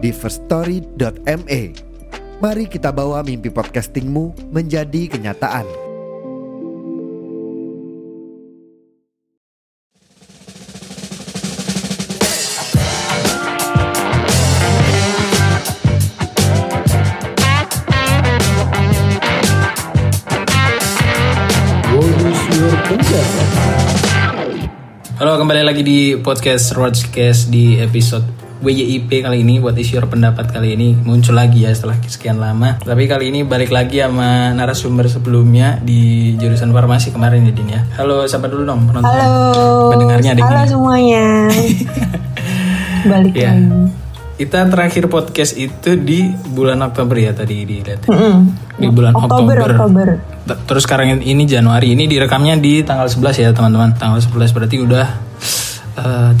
di firstory.me. Mari kita bawa mimpi podcastingmu menjadi kenyataan. Halo, kembali lagi di podcast Rochcast di episode WYIP kali ini. Buat isi pendapat kali ini muncul lagi ya setelah sekian lama. Tapi kali ini balik lagi sama narasumber sebelumnya di jurusan farmasi kemarin ya, Din ya. Halo, sapa dulu dong penonton. Halo. Pendengarnya ada. Halo semuanya. Balik ya. Kita terakhir podcast itu di bulan Oktober ya tadi dilihat. Di bulan Oktober. Terus sekarang ini Januari. Ini direkamnya di tanggal 11 ya, teman-teman. Tanggal 11 berarti udah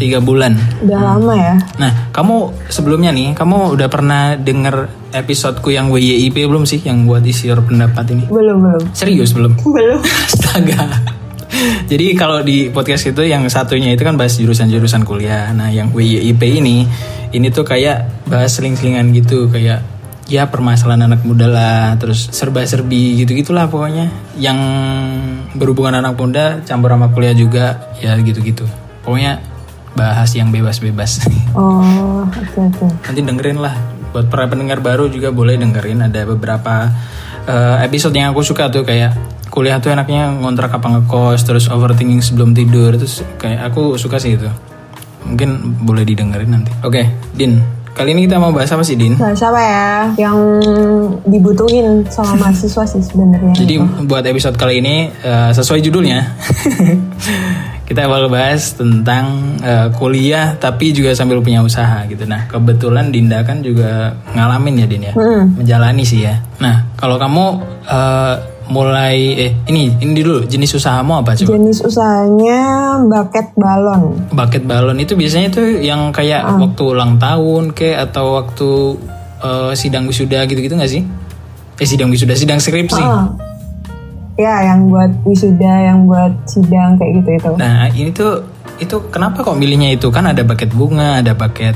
3 bulan. Udah lama ya. Nah, kamu sebelumnya nih, kamu udah pernah denger episodeku yang WYIP belum sih? Yang buat isi your pendapat ini? Belum. Serius belum? Belum. Astaga. Jadi kalau di podcast itu yang satunya itu kan bahas jurusan-jurusan kuliah. Nah, yang WYIP ini tuh kayak bahas seling-selingan gitu, kayak ya permasalahan anak muda lah, terus serba-serbi gitu-gitulah pokoknya. Yang berhubungan anak muda campur sama kuliah juga, ya gitu-gitu. Pokoknya bahas yang bebas-bebas. Oh, oke. Nanti dengerin lah. Buat para pendengar baru juga boleh dengerin. Ada beberapa episode yang aku suka tuh, kayak kuliah tuh enaknya ngontrak apa ngekos, terus overthinking sebelum tidur. Terus kayak aku suka sih itu. Mungkin boleh didengerin nanti. Oke, Din, kali ini kita mau bahas apa sih, Din? Bahas apa ya? Yang dibutuhin sama mahasiswa sih sebenarnya. Jadi itu. Buat episode kali ini sesuai judulnya. Kita bakal bahas tentang kuliah tapi juga sambil punya usaha gitu. Nah, kebetulan Dinda kan juga ngalamin ya, Din ya. Menjalani sih ya. Nah, kalau kamu mulai ini dulu, jenis usahamu apa coba? Jenis usahanya bucket balon. Bucket balon itu biasanya tuh yang kayak waktu ulang tahun kayak atau waktu sidang wisuda gitu-gitu enggak sih? Sidang wisuda, sidang skripsi. Ya, yang buat wisuda, yang buat sidang kayak gitu. Nah, ini tuh itu kenapa kok milihnya itu? Kan ada bucket bunga, ada bucket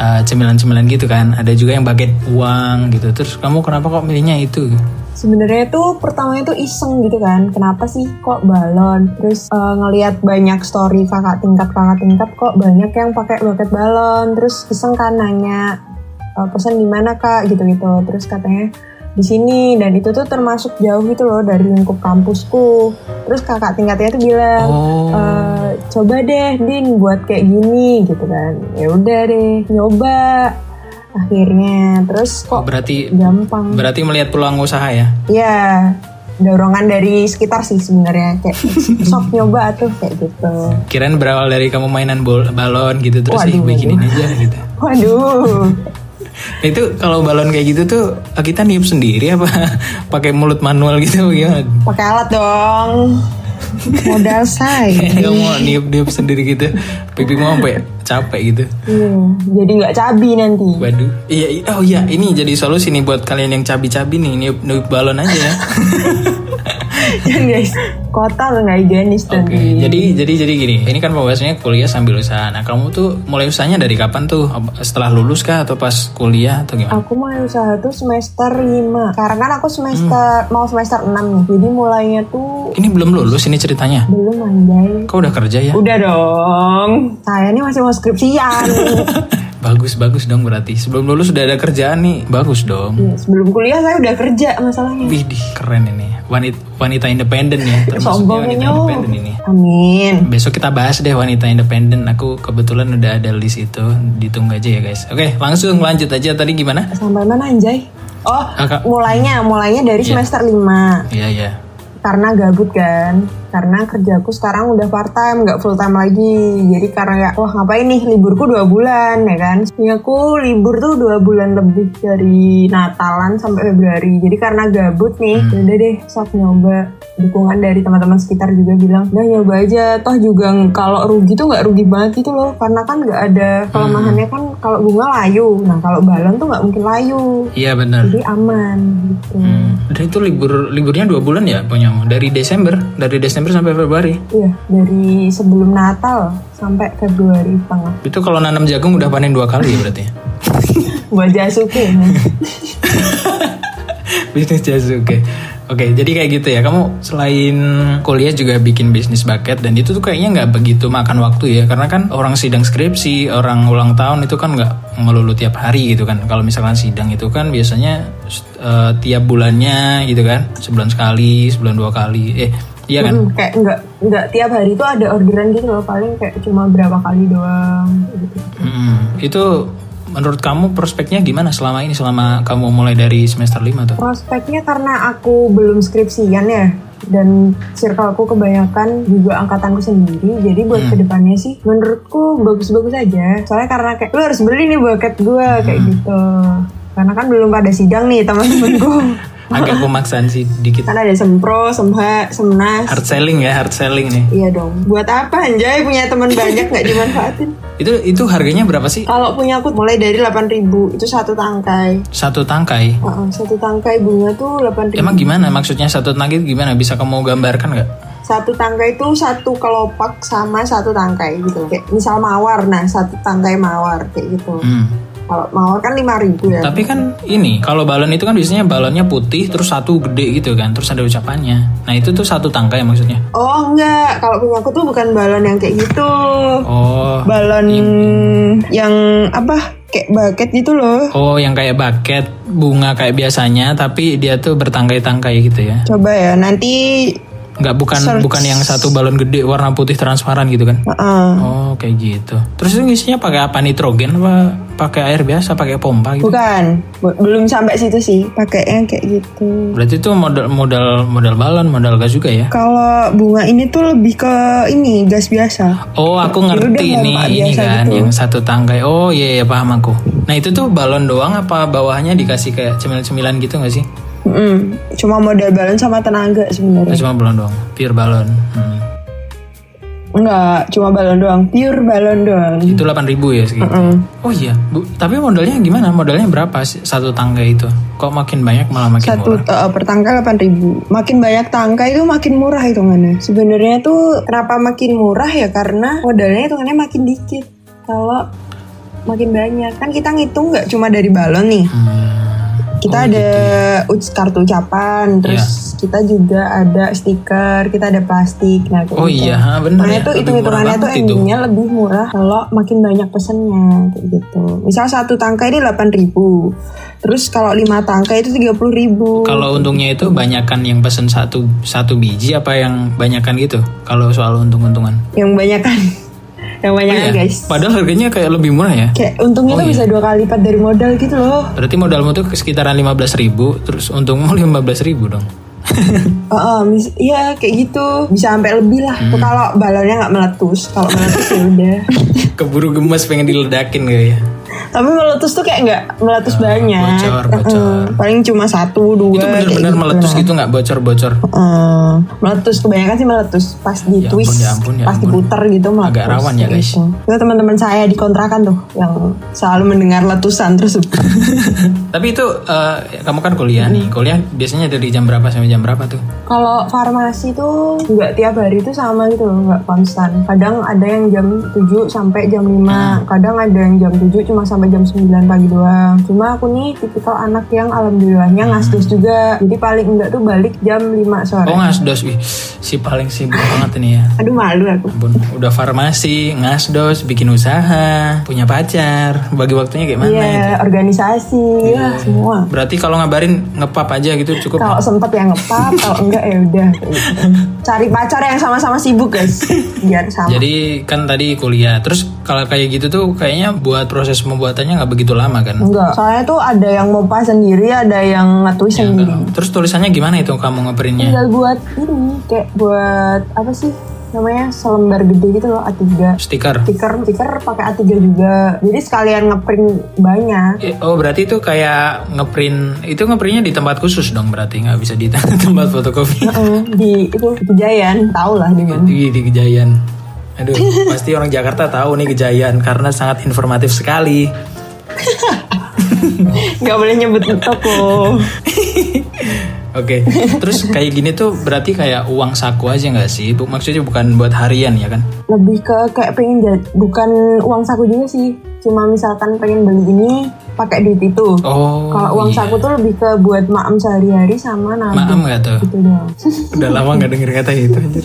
cemilan-cemilan gitu kan. Ada juga yang bucket uang gitu. Terus kamu kenapa kok milihnya itu? Sebenarnya tuh pertamanya tuh iseng gitu kan. Kenapa sih kok balon? Terus ngelihat banyak story kakak tingkat kok banyak yang pakai bucket balon. Terus iseng kan nanya pesan gimana kak gitu. Terus katanya di sini, dan itu tuh termasuk jauh gitu loh dari lingkup kampusku. Terus kakak tingkatnya tuh bilang, coba deh Din buat kayak gini gitu kan. Ya udah deh, nyoba akhirnya. Terus kok berarti gampang. Berarti melihat peluang usaha ya? Iya, dorongan dari sekitar sih sebenarnya, kayak sok nyoba tuh kayak gitu. Kirain berawal dari kamu mainan balon gitu terus bikinin aja gitu. Waduh. Itu kalau balon kayak gitu tuh kita niup sendiri apa pakai mulut manual gitu gimana? Pakai alat dong. Modal saya. Enggak mau niup sendiri gitu. Pipi mau sampai capek gitu. Iya, jadi enggak cabi nanti. Waduh. Iya, ini jadi solusi nih buat kalian yang cabi-cabi nih, niup balon aja ya. Jangan guys, kotor nggak higienis tadi. Okay, jadi gini, ini kan pembahasannya kuliah sambil usaha. Nah kamu tuh mulai usahanya dari kapan tuh? Setelah lulus kah atau pas kuliah atau gimana? Aku mulai usaha tuh semester 5. Karena kan aku mau semester 6 nih. Jadi mulainya tuh. Ini belum lulus ini ceritanya? Belum anjay. Kau udah kerja ya? Udah dong. Saya ini masih mau skripsian. Bagus dong berarti. Sebelum lulus udah ada kerjaan nih. Bagus dong. Iya, sebelum kuliah saya udah kerja masalahnya. Widih, keren ini. Wanita independen ya. Termasuknya wanita independen ini. Amin. Besok kita bahas deh wanita independen. Aku kebetulan udah ada list itu. Ditunggu aja ya guys. Oke, langsung lanjut aja. Tadi gimana? Sampai mana anjay? Oh, mulainya dari semester 5. Iya. Karena gabut kan. karena kerjaku sekarang udah part time, nggak full time lagi. Jadi karena ya wah ngapain nih liburku 2 bulan ya kan. Sebenarnya aku libur tuh 2 bulan lebih dari Natalan sampai Februari. Jadi karena gabut nih, udah deh sok nyoba. Dukungan dari teman-teman sekitar juga bilang, udah nyoba aja, toh juga kalau rugi tuh nggak rugi banget gitu loh, karena kan nggak ada kelemahannya kan. Kalau bunga layu, nah kalau balon tuh nggak mungkin layu. Iya benar. Jadi aman gitu. Dan itu liburnya 2 bulan ya punyamu? Dari Desember sampai Februari? Iya, dari sebelum Natal sampai Februari tengah. Itu kalau nanam jagung udah panen 2 kali ya berarti? Buat Jasuke. Bisnis Jasuke. Oke, jadi kayak gitu ya. Kamu selain kuliah juga bikin bisnis bucket, dan itu tuh kayaknya nggak begitu makan waktu ya, karena kan orang sidang skripsi, orang ulang tahun itu kan nggak melulu tiap hari gitu kan. Kalau misalkan sidang itu kan biasanya tiap bulannya gitu kan, sebulan sekali, sebulan 2 kali. Iya kan? Kayak nggak tiap hari itu ada orderan gitu loh, paling kayak cuma berapa kali doang. Gitu. Itu. Menurut kamu prospeknya gimana selama ini, selama kamu mulai dari semester 5 tuh? Prospeknya karena aku belum skripsian ya, dan circleku kebanyakan juga angkatanku sendiri. Jadi buat kedepannya sih menurutku bagus-bagus aja. Soalnya karena kayak lu harus beli nih bucket gue kayak gitu. Karena kan belum pada sidang nih teman-temanku. Agak pemaksaan sih dikit. Kan ada sempro, semha, semnas. Hard selling nih. Iya dong. Buat apa anjay punya teman banyak gak dimanfaatin. Itu harganya berapa sih? Kalau punya aku mulai dari 8.000. Itu 1 tangkai. 1 tangkai? 1 tangkai bunga tuh 8.000. Emang gimana maksudnya 1 tangkai gimana? Bisa kamu gambarkan gak? 1 tangkai itu 1 kelopak sama 1 tangkai gitu. Kayak misal mawar, nah 1 tangkai mawar kayak gitu. Kalau mawar kan 5.000 ya. Tapi kan ini, kalau balon itu kan biasanya balonnya putih, terus 1 gede gitu kan, terus ada ucapannya. Nah itu tuh 1 tangkai maksudnya? Oh enggak, kalau punya aku tuh bukan balon yang kayak gitu. Oh. Balon yang apa? Kayak bucket gitu loh. Oh yang kayak bucket, bunga kayak biasanya, tapi dia tuh bertangkai-tangkai gitu ya. Coba ya, nanti... Enggak, bukan yang 1 balon gede warna putih transparan gitu kan? Oh kayak gitu. Terus itu isinya pakai apa, nitrogen apa pakai air biasa, pakai pompa gitu? Bukan, belum sampai situ sih, pakainya kayak gitu. Berarti itu modal balon, modal gas juga ya? Kalau bunga ini tuh lebih ke ini gas biasa. Oh aku ngerti nih, ini kan gitu. Yang 1 tangkai. Oh iya paham aku. Nah itu tuh balon doang apa bawahnya dikasih kayak cemilan-cemilan gitu nggak sih? Cuma modal balon sama tenaga sebenarnya. Cuma balon doang, pure balon. Enggak, cuma balon doang, pure balon doang. Itu 8.000 ya segitu. Oh iya, tapi modalnya gimana? Modalnya berapa sih 1 tangkai itu? Kok makin banyak malah makin murah? Per tangkai 8.000. Makin banyak tangkai itu makin murah hitungannya. Sebenarnya tuh kenapa makin murah ya karena modalnya hitungannya makin dikit. Kalau makin banyak kan kita ngitung nggak cuma dari balon nih. Kita ada gitu. Kartu ucapan, terus kita juga ada stiker, kita ada plastik. Nah, oh gitu. Iya, benar. Makanya tuh hitung-hitungannya tuh endingnya lebih murah kalau makin banyak pesennya, kayak gitu. Misal 1 tangkai ini 8.000, terus kalau 5 tangkai itu 30.000. Kalau untungnya itu banyakan yang pesen satu biji apa yang banyakan gitu? Kalau soal untung-untungan? Yang banyakan. Yang banyak ya, guys. Padahal harganya kayak lebih murah ya. Kayak untungnya tuh bisa 2 kali lipat dari modal gitu loh. Berarti modalmu tuh sekitaran 15.000, terus untungmu 15.000 dong. Iya kayak gitu. Bisa sampai lebih lah. Kalau balonnya nggak meletus. Kalau meletus ya udah. Keburu gemes pengen diledakin kayak ya. Tapi meletus tuh kayak nggak meletus banyak. Bocor. Paling cuma 1-2. Itu benar-benar meletus gitu nggak bocor-bocor. Meletus kebanyakan sih meletus pas di twist, pas diputer gitu meletus. Agak rawan ya guys. Gitu. Itu teman-teman saya di kontrakan tuh yang selalu mendengar letusan terus. Tapi itu kamu kan kuliah nih. Kuliah biasanya dari jam berapa sampai jam berapa tuh? Kalau farmasi tuh nggak tiap hari tuh sama gitu loh, nggak konstan. Kadang ada yang jam 7 sampai jam 5, kadang ada yang jam 7 cuma sampai jam 9 pagi doang. Cuma aku nih tipikal anak yang alhamdulillahnya ngasdos juga. Jadi paling enggak tuh balik jam 5 sore. Oh ngasdos, si paling sibuk banget ini ya. Aduh malu aku. Bun, udah farmasi, ngasdos, bikin usaha, punya pacar, bagi waktunya kayak mana itu? Organisasi, semua. Berarti kalau ngabarin ngepap aja gitu cukup. Kalau sempet ya ngepap, kalau enggak ya udah. Cari pacar yang sama-sama sibuk guys, biar sama. Jadi kan tadi kuliah, terus kalau kayak gitu tuh kayaknya buat proses pembuatannya nggak begitu lama kan? Enggak, soalnya tuh ada yang mopa sendiri, ada yang nge-twist sendiri. Terus tulisannya gimana itu kamu ngeprintnya? Tinggal buat ini, kayak buat apa sih namanya, selembar gede gitu loh, A3. Stiker pakai A3 juga. Jadi sekalian ngeprint banyak. Oh, berarti itu kayak ngeprint. Itu ngeprintnya di tempat khusus dong berarti, nggak bisa di tempat fotokopi. Di itu Gejayan, tau lah di mana. Di Gejayan. Aduh, pasti orang Jakarta tahu nih Gejayan karena sangat informatif sekali. Nggak boleh nyebut toko. Oke, terus kayak gini tuh berarti kayak uang saku aja nggak sih? Maksudnya bukan buat harian ya kan? Lebih ke kayak pengen bukan uang saku juga sih, cuma misalkan pengen beli ini pakai duit itu. Oh. Kalau uang saku tuh lebih ke buat maem sehari-hari sama nabung. Maem nggak tuh? Gitu dong. Udah lama nggak denger kata itu anjir.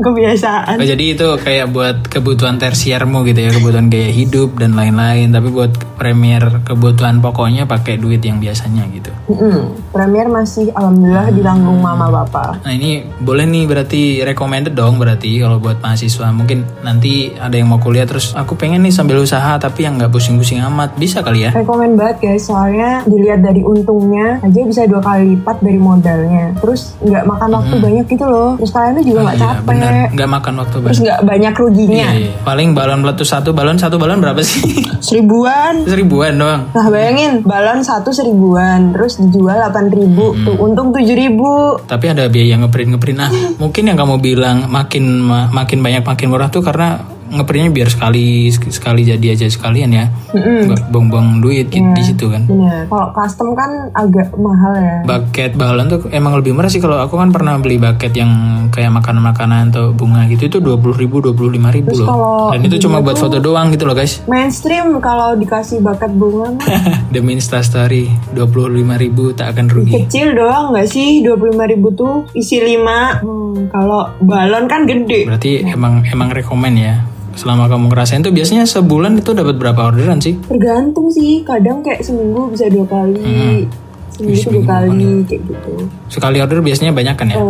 Kebiasaan. Oh, jadi itu kayak buat kebutuhan tersiermu gitu ya, kebutuhan gaya hidup dan lain-lain. Tapi buat premier kebutuhan pokoknya pakai duit yang biasanya gitu. Premier masih alhamdulillah ditanggung mama bapak. Nah ini boleh nih berarti recommended dong berarti kalau buat mahasiswa. Mungkin nanti ada yang mau kuliah terus aku pengen nih sambil usaha tapi yang gak pusing-pusing amat, bisa kali ya? Rekomend banget guys, soalnya dilihat dari untungnya aja bisa 2 kali lipat dari modalnya. Terus gak makan waktu banyak gitu loh. Terus kalian tuh juga gak capek. Bener, gak makan waktu banyak. Terus gak banyak ruginya. Iya. Paling balon meletus satu balon berapa sih? 1000-an doang. Nah bayangin balon 1 1000-an terus dijual 8.000 tuh untung 7.000. Tapi ada biaya ngeprint. Nah mungkin yang kamu bilang makin banyak makin murah tuh karena ngeprintnya biar sekali jadi aja sekalian ya, nggak buang-buang duit gitu di situ kan. Bener. Kalau custom kan agak mahal ya. Bucket balon tuh emang lebih murah sih. Kalau aku kan pernah beli bucket yang kayak makanan-makanan atau bunga gitu itu 20.000, 25.000 loh. Dan itu cuma buat foto doang gitu loh guys. Mainstream kalau dikasih bucket bunga. Demi Instastory 25.000 tak akan rugi. Kecil doang nggak sih 25.000 tuh isi 5. Kalau balon kan gede. Berarti emang rekomen ya. Selama kamu ngerasain tuh biasanya sebulan itu dapat berapa orderan sih? Tergantung sih, kadang kayak seminggu bisa 2 kali, seminggu 2 kali kayak gitu. Sekali order biasanya banyak kan ya?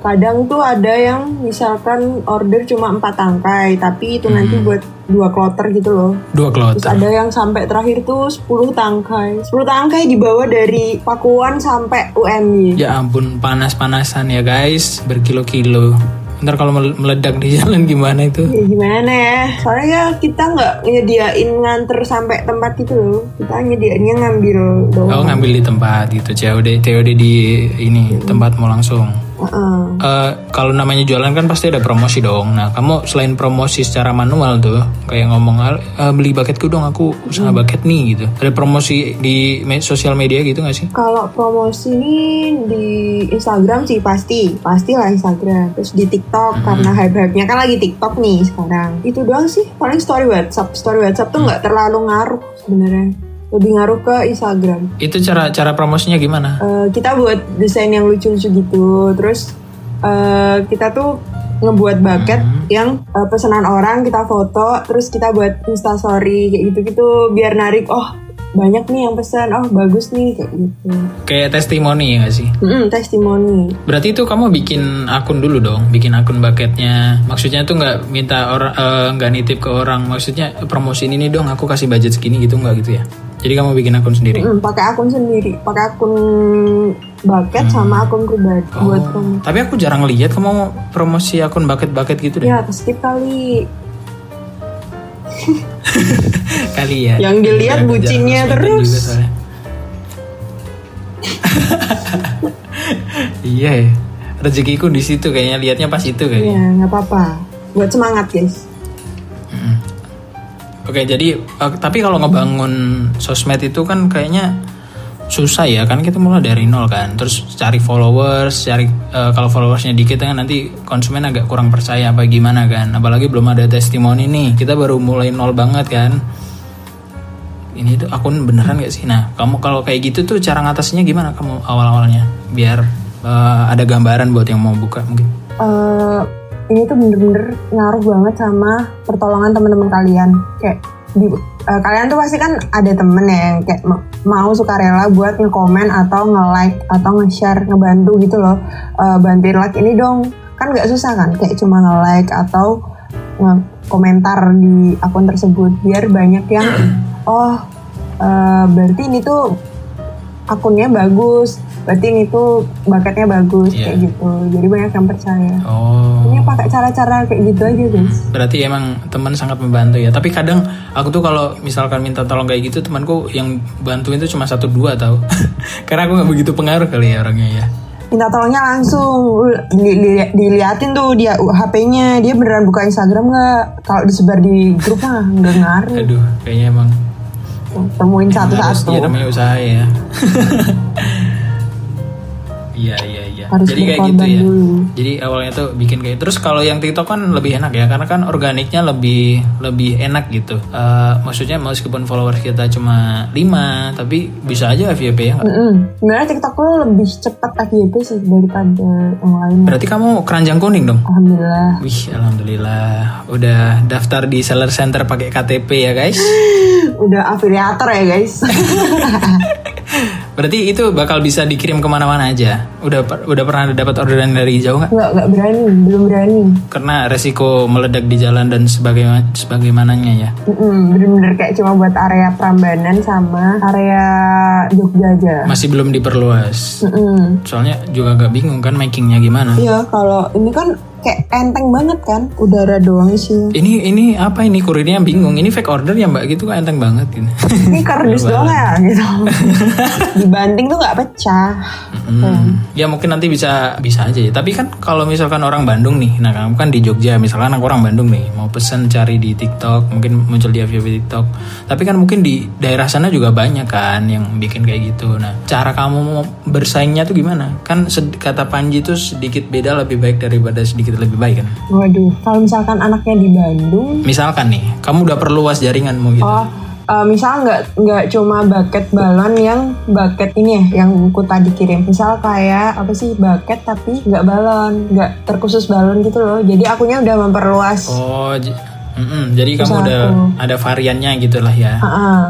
Kadang tuh ada yang misalkan order cuma 4 tangkai, tapi itu nanti buat 2 kloter gitu loh. 2 kloter. Terus ada yang sampai terakhir tuh 10 tangkai. 10 tangkai dibawa dari Pakuan sampai UMI. Ya ampun, panas-panasan ya guys, berkilo-kilo. Ntar kalau meledak di jalan gimana itu? Ya gimana ya? Soalnya kita nggak nyediain nganter sampai tempat gitu loh. Kita nyediainnya ngambil doang. Oh ngambil di tempat gitu, COD di ini tempat mau langsung. Kalau namanya jualan kan pasti ada promosi dong. Nah kamu selain promosi secara manual tuh kayak ngomong beli bucketku dong, aku usaha bucket nih gitu. Ada promosi di sosial media gitu nggak sih? Kalau promosi nih di Instagram sih pasti lah Instagram. Terus di TikTok karena hype-nya kan lagi TikTok nih sekarang. Itu doang sih. Paling story WhatsApp tuh nggak terlalu ngaruh sebenarnya. Lebih ngaruh ke Instagram. Itu cara promosinya gimana? Kita buat desain yang lucu-lucu gitu. Terus kita tuh ngebuat bucket yang pesanan orang kita foto. Terus kita buat Instastory kayak gitu-gitu biar narik. Oh banyak nih yang pesan, oh bagus nih kayak gitu. Kayak testimoni ya gak sih? Testimoni. Berarti itu kamu bikin akun dulu dong, bikin akun bucketnya. Maksudnya tuh gak minta orang, gak nitip ke orang. Maksudnya promosiin ini dong, aku kasih budget segini gitu, gak gitu ya? Jadi kamu bikin akun sendiri? Pakai akun bucket sama akun pribadi buat kamu. Tapi aku jarang lihat kamu promosi akun bucket-bucket gitu deh. Ya, skip kali. Kali ya. Yang dilihat bucinnya terus. Iya, ya. Rezekiku di situ kayaknya, liatnya pas itu kayaknya. Iya, nggak apa-apa. Buat semangat guys. Oke, jadi tapi kalau ngebangun sosmed itu kan kayaknya susah ya, kan kita mulai dari nol kan. Terus cari followers, kalau followersnya dikit kan nanti konsumen agak kurang percaya apa gimana kan. Apalagi belum ada testimoni nih, kita baru mulai nol banget kan. Ini tuh akun beneran gak sih? Nah kamu kalau kayak gitu tuh cara ngatasinnya gimana kamu awal-awalnya? Biar ada gambaran buat yang mau buka mungkin. Ini tuh bener-bener ngaruh banget sama pertolongan teman-teman kalian. Kayak kalian tuh pasti kan ada temen ya yang kayak mau sukarela buat nge-comment atau nge-like atau nge-share, ngebantu gitu loh. Bantuin like ini dong, kan gak susah kan, kayak cuma nge-like atau komentar di akun tersebut biar banyak yang berarti ini tuh akunnya bagus, berarti ini tuh bakatnya bagus, kayak gitu. Jadi banyak yang percaya. Ini pakai cara-cara kayak gitu aja, guys. Berarti emang teman sangat membantu ya. Tapi kadang aku tuh kalau misalkan minta tolong kayak gitu, temanku yang bantuin tuh cuma 1-2 tau. Karena aku nggak begitu pengaruh kali ya orangnya ya. Minta tolongnya langsung diliatin tuh dia HP-nya, dia beneran buka Instagram nggak? Kalau disebar di grup mah nggak ngaruh. Aduh, kayaknya emang temuin satu-satu. Iya, namanya usaha ya. Iya. Jadi kayak gitu ya. Dulu. Jadi awalnya tuh bikin kayak. Terus kalau yang TikTok kan lebih enak ya, karena kan organiknya lebih enak gitu. Maksudnya meskipun followers kita cuma 5, tapi bisa aja FYP ya. Sebenarnya TikTok lu lebih cepat FYP sih daripada yang lain. Berarti kamu keranjang kuning dong? Alhamdulillah. Wih, alhamdulillah. Udah daftar di seller center pakai KTP ya, guys. Udah afiliator ya, guys. Berarti itu bakal bisa dikirim kemana-mana aja. Udah pernah dapat orderan dari jauh nggak? Nggak berani, belum berani. Karena resiko meledak di jalan dan sebagaimananya ya. Bener-bener kayak cuma buat area Prambanan sama area Jogja aja. Masih belum diperluas. Soalnya juga agak bingung kan makingnya gimana? Iya, kalau ini kan kayak enteng banget kan, udara doang sih. Ini apa ini kurirnya bingung. Ini fake order ya mbak gitu, kan enteng banget gitu. Ini kardus doang ya gitu. Dibanting tuh nggak pecah. Ya mungkin nanti bisa aja. Ya. Tapi kan kalau misalkan orang Bandung nih, nah kamu kan di Jogja, misalkan aku orang Bandung nih, mau pesan cari di TikTok, mungkin muncul di FYP TikTok. Tapi kan mungkin di daerah sana juga banyak kan yang bikin kayak gitu. Nah cara kamu bersaingnya tuh gimana? Kan kata Panji tuh sedikit beda lebih baik daripada sedikit lebih baik kan? Waduh, kalau misalkan anaknya di Bandung, misalkan nih, kamu udah perluas jaringanmu gitu. Misal nggak cuma bucket balon yang bucket ini ya, yang ku tadi kirim. Misal kayak apa sih bucket tapi nggak balon, nggak terkhusus balon gitu loh. Jadi akunya udah memperluas. Jadi kamu udah ada variannya gitulah ya.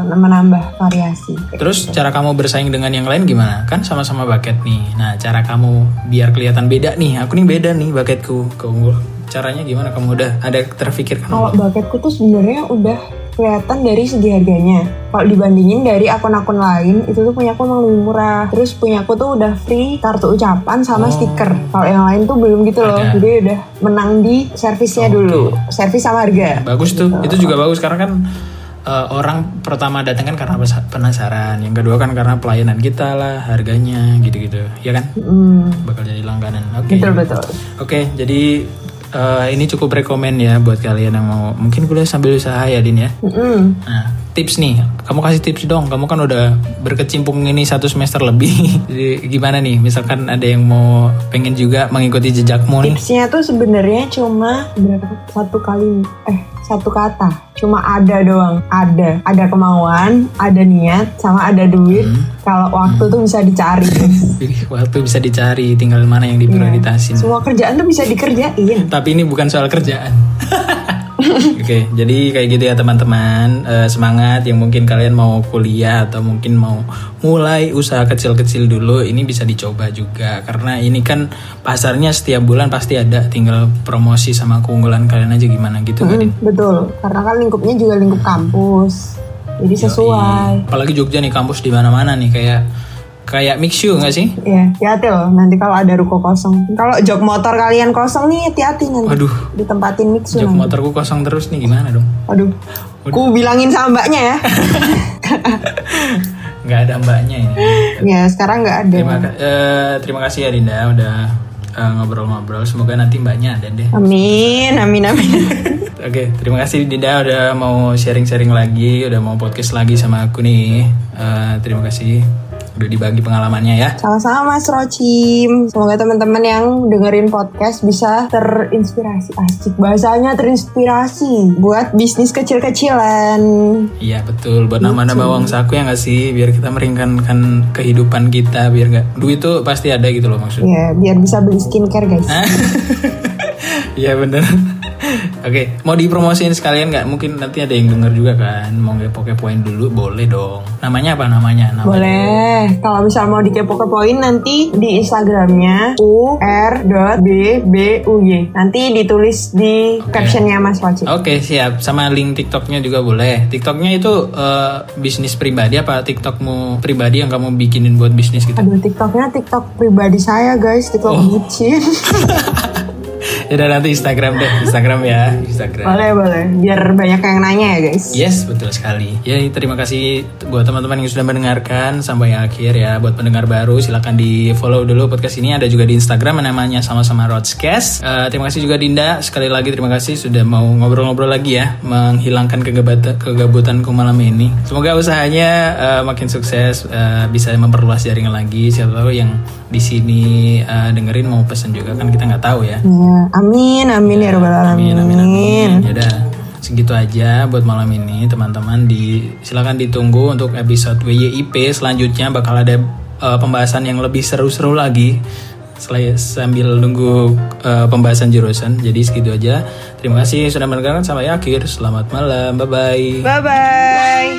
Menambah variasi. Terus gitu. Cara kamu bersaing dengan yang lain gimana? Kan sama-sama bucket nih. Nah, cara kamu biar kelihatan beda nih. Aku nih beda nih bucketku. Caranya gimana? Kamu udah ada terfikirkan? Kalau bucketku tuh sebenarnya udah kelihatan dari segi harganya. Kalau dibandingin dari akun-akun lain, itu tuh punya aku emang lebih murah. Terus punya aku tuh udah free kartu ucapan sama stiker. Kalau yang lain tuh belum gitu loh. Ada. Jadi udah menang di servisnya dulu. Servis sama harga. Bagus tuh. Gitu. Itu juga bagus karena kan orang pertama datang kan karena penasaran. Yang kedua kan karena pelayanan kita lah, harganya gitu-gitu. Ya kan? Bakal jadi langganan. Oke. Betul. Oke, jadi ini cukup rekomen ya buat kalian yang mau mungkin kuliah sambil usaha ya Din ya. Nah, tips nih, kamu kasih tips dong. Kamu kan udah berkecimpung ini 1 semester lebih. Jadi gimana nih, misalkan ada yang mau pengen juga mengikuti jejakmu nih. Tipsnya tuh sebenarnya cuma satu kata, cuma ada doang. Ada kemauan, ada niat, sama ada duit. Kalau waktu tuh bisa dicari. Waktu bisa dicari, tinggal mana yang diprioritasin. Semua kerjaan tuh bisa dikerjain. Tapi ini bukan soal kerjaan. Oke, jadi kayak gitu ya teman-teman. Semangat yang mungkin kalian mau kuliah atau mungkin mau mulai usaha kecil-kecil dulu, ini bisa dicoba juga karena ini kan pasarnya setiap bulan pasti ada, tinggal promosi sama keunggulan kalian aja gimana gitu kan. Betul, karena kan lingkupnya juga lingkup kampus. Jadi sesuai. Apalagi Jogja nih kampus di mana-mana nih kayak mixu nggak sih? Iya, hati-hati loh. Nanti kalau ada ruko kosong, kalau jok motor kalian kosong nih, hati-hati nanti. Waduh. Ditempatin mixu. Jok nanti. Motorku kosong terus nih gimana dong? Waduh. Ku bilangin sama mbaknya ya. Nggak ada mbaknya ini. Ya sekarang nggak ada. Terima kasih ya Dinda udah ngobrol-ngobrol. Semoga nanti mbaknya ada deh. Amin. Oke, terima kasih Dinda udah mau sharing-sharing lagi, udah mau podcast lagi sama aku nih. Terima kasih. Udah dibagi pengalamannya ya. Sama-sama Mas Rochim. Semoga teman-teman yang dengerin podcast bisa terinspirasi. Asik bahasanya, terinspirasi buat bisnis kecil-kecilan. Iya betul. Buat nama-nama uang saku ya gak sih? Biar kita meringankan kehidupan kita. Biar gak, duit tuh pasti ada gitu loh maksudnya. Iya, biar bisa beli skincare guys. Iya bener. Oke, mau dipromosiin sekalian nggak? Mungkin nanti ada yang denger juga kan, mau kepo-kepoin dulu boleh dong. Namanya apa namanya? Namanya boleh. Kalau misal mau dikepo-kepoin nanti di Instagramnya ur.bbuy. Nanti ditulis di captionnya Mas Wajib. Oke, siap. Sama link TikToknya juga boleh. TikToknya itu bisnis pribadi apa TikTokmu pribadi yang kamu bikinin buat bisnis gitu? Aduh, TikToknya TikTok pribadi saya guys, TikTok bucin. Yaudah nanti Instagram deh, Instagram ya, Instagram. Boleh, boleh. Biar banyak yang nanya ya guys. Yes, betul sekali. Jadi terima kasih buat teman-teman yang sudah mendengarkan sampai akhir ya. Buat pendengar baru silakan di follow dulu podcast ini. Ada juga di Instagram namanya sama-sama Rochcast. Terima kasih juga Dinda. Sekali lagi terima kasih sudah mau ngobrol-ngobrol lagi ya. Menghilangkan kegabutanku malam ini. Semoga usahanya makin sukses. Bisa memperluas jaringan lagi. Siapa tahu yang di sini dengerin mau pesen juga kan kita nggak tahu ya. Amin, amin ya rabbal alamin. Amin. Yaudah, segitu aja buat malam ini teman-teman. Silakan ditunggu untuk episode WYIP selanjutnya bakal ada pembahasan yang lebih seru-seru lagi. Sambil nunggu pembahasan jurusan. Jadi segitu aja. Terima kasih sudah mendengarkan sampai akhir. Selamat malam. Bye bye. Bye bye.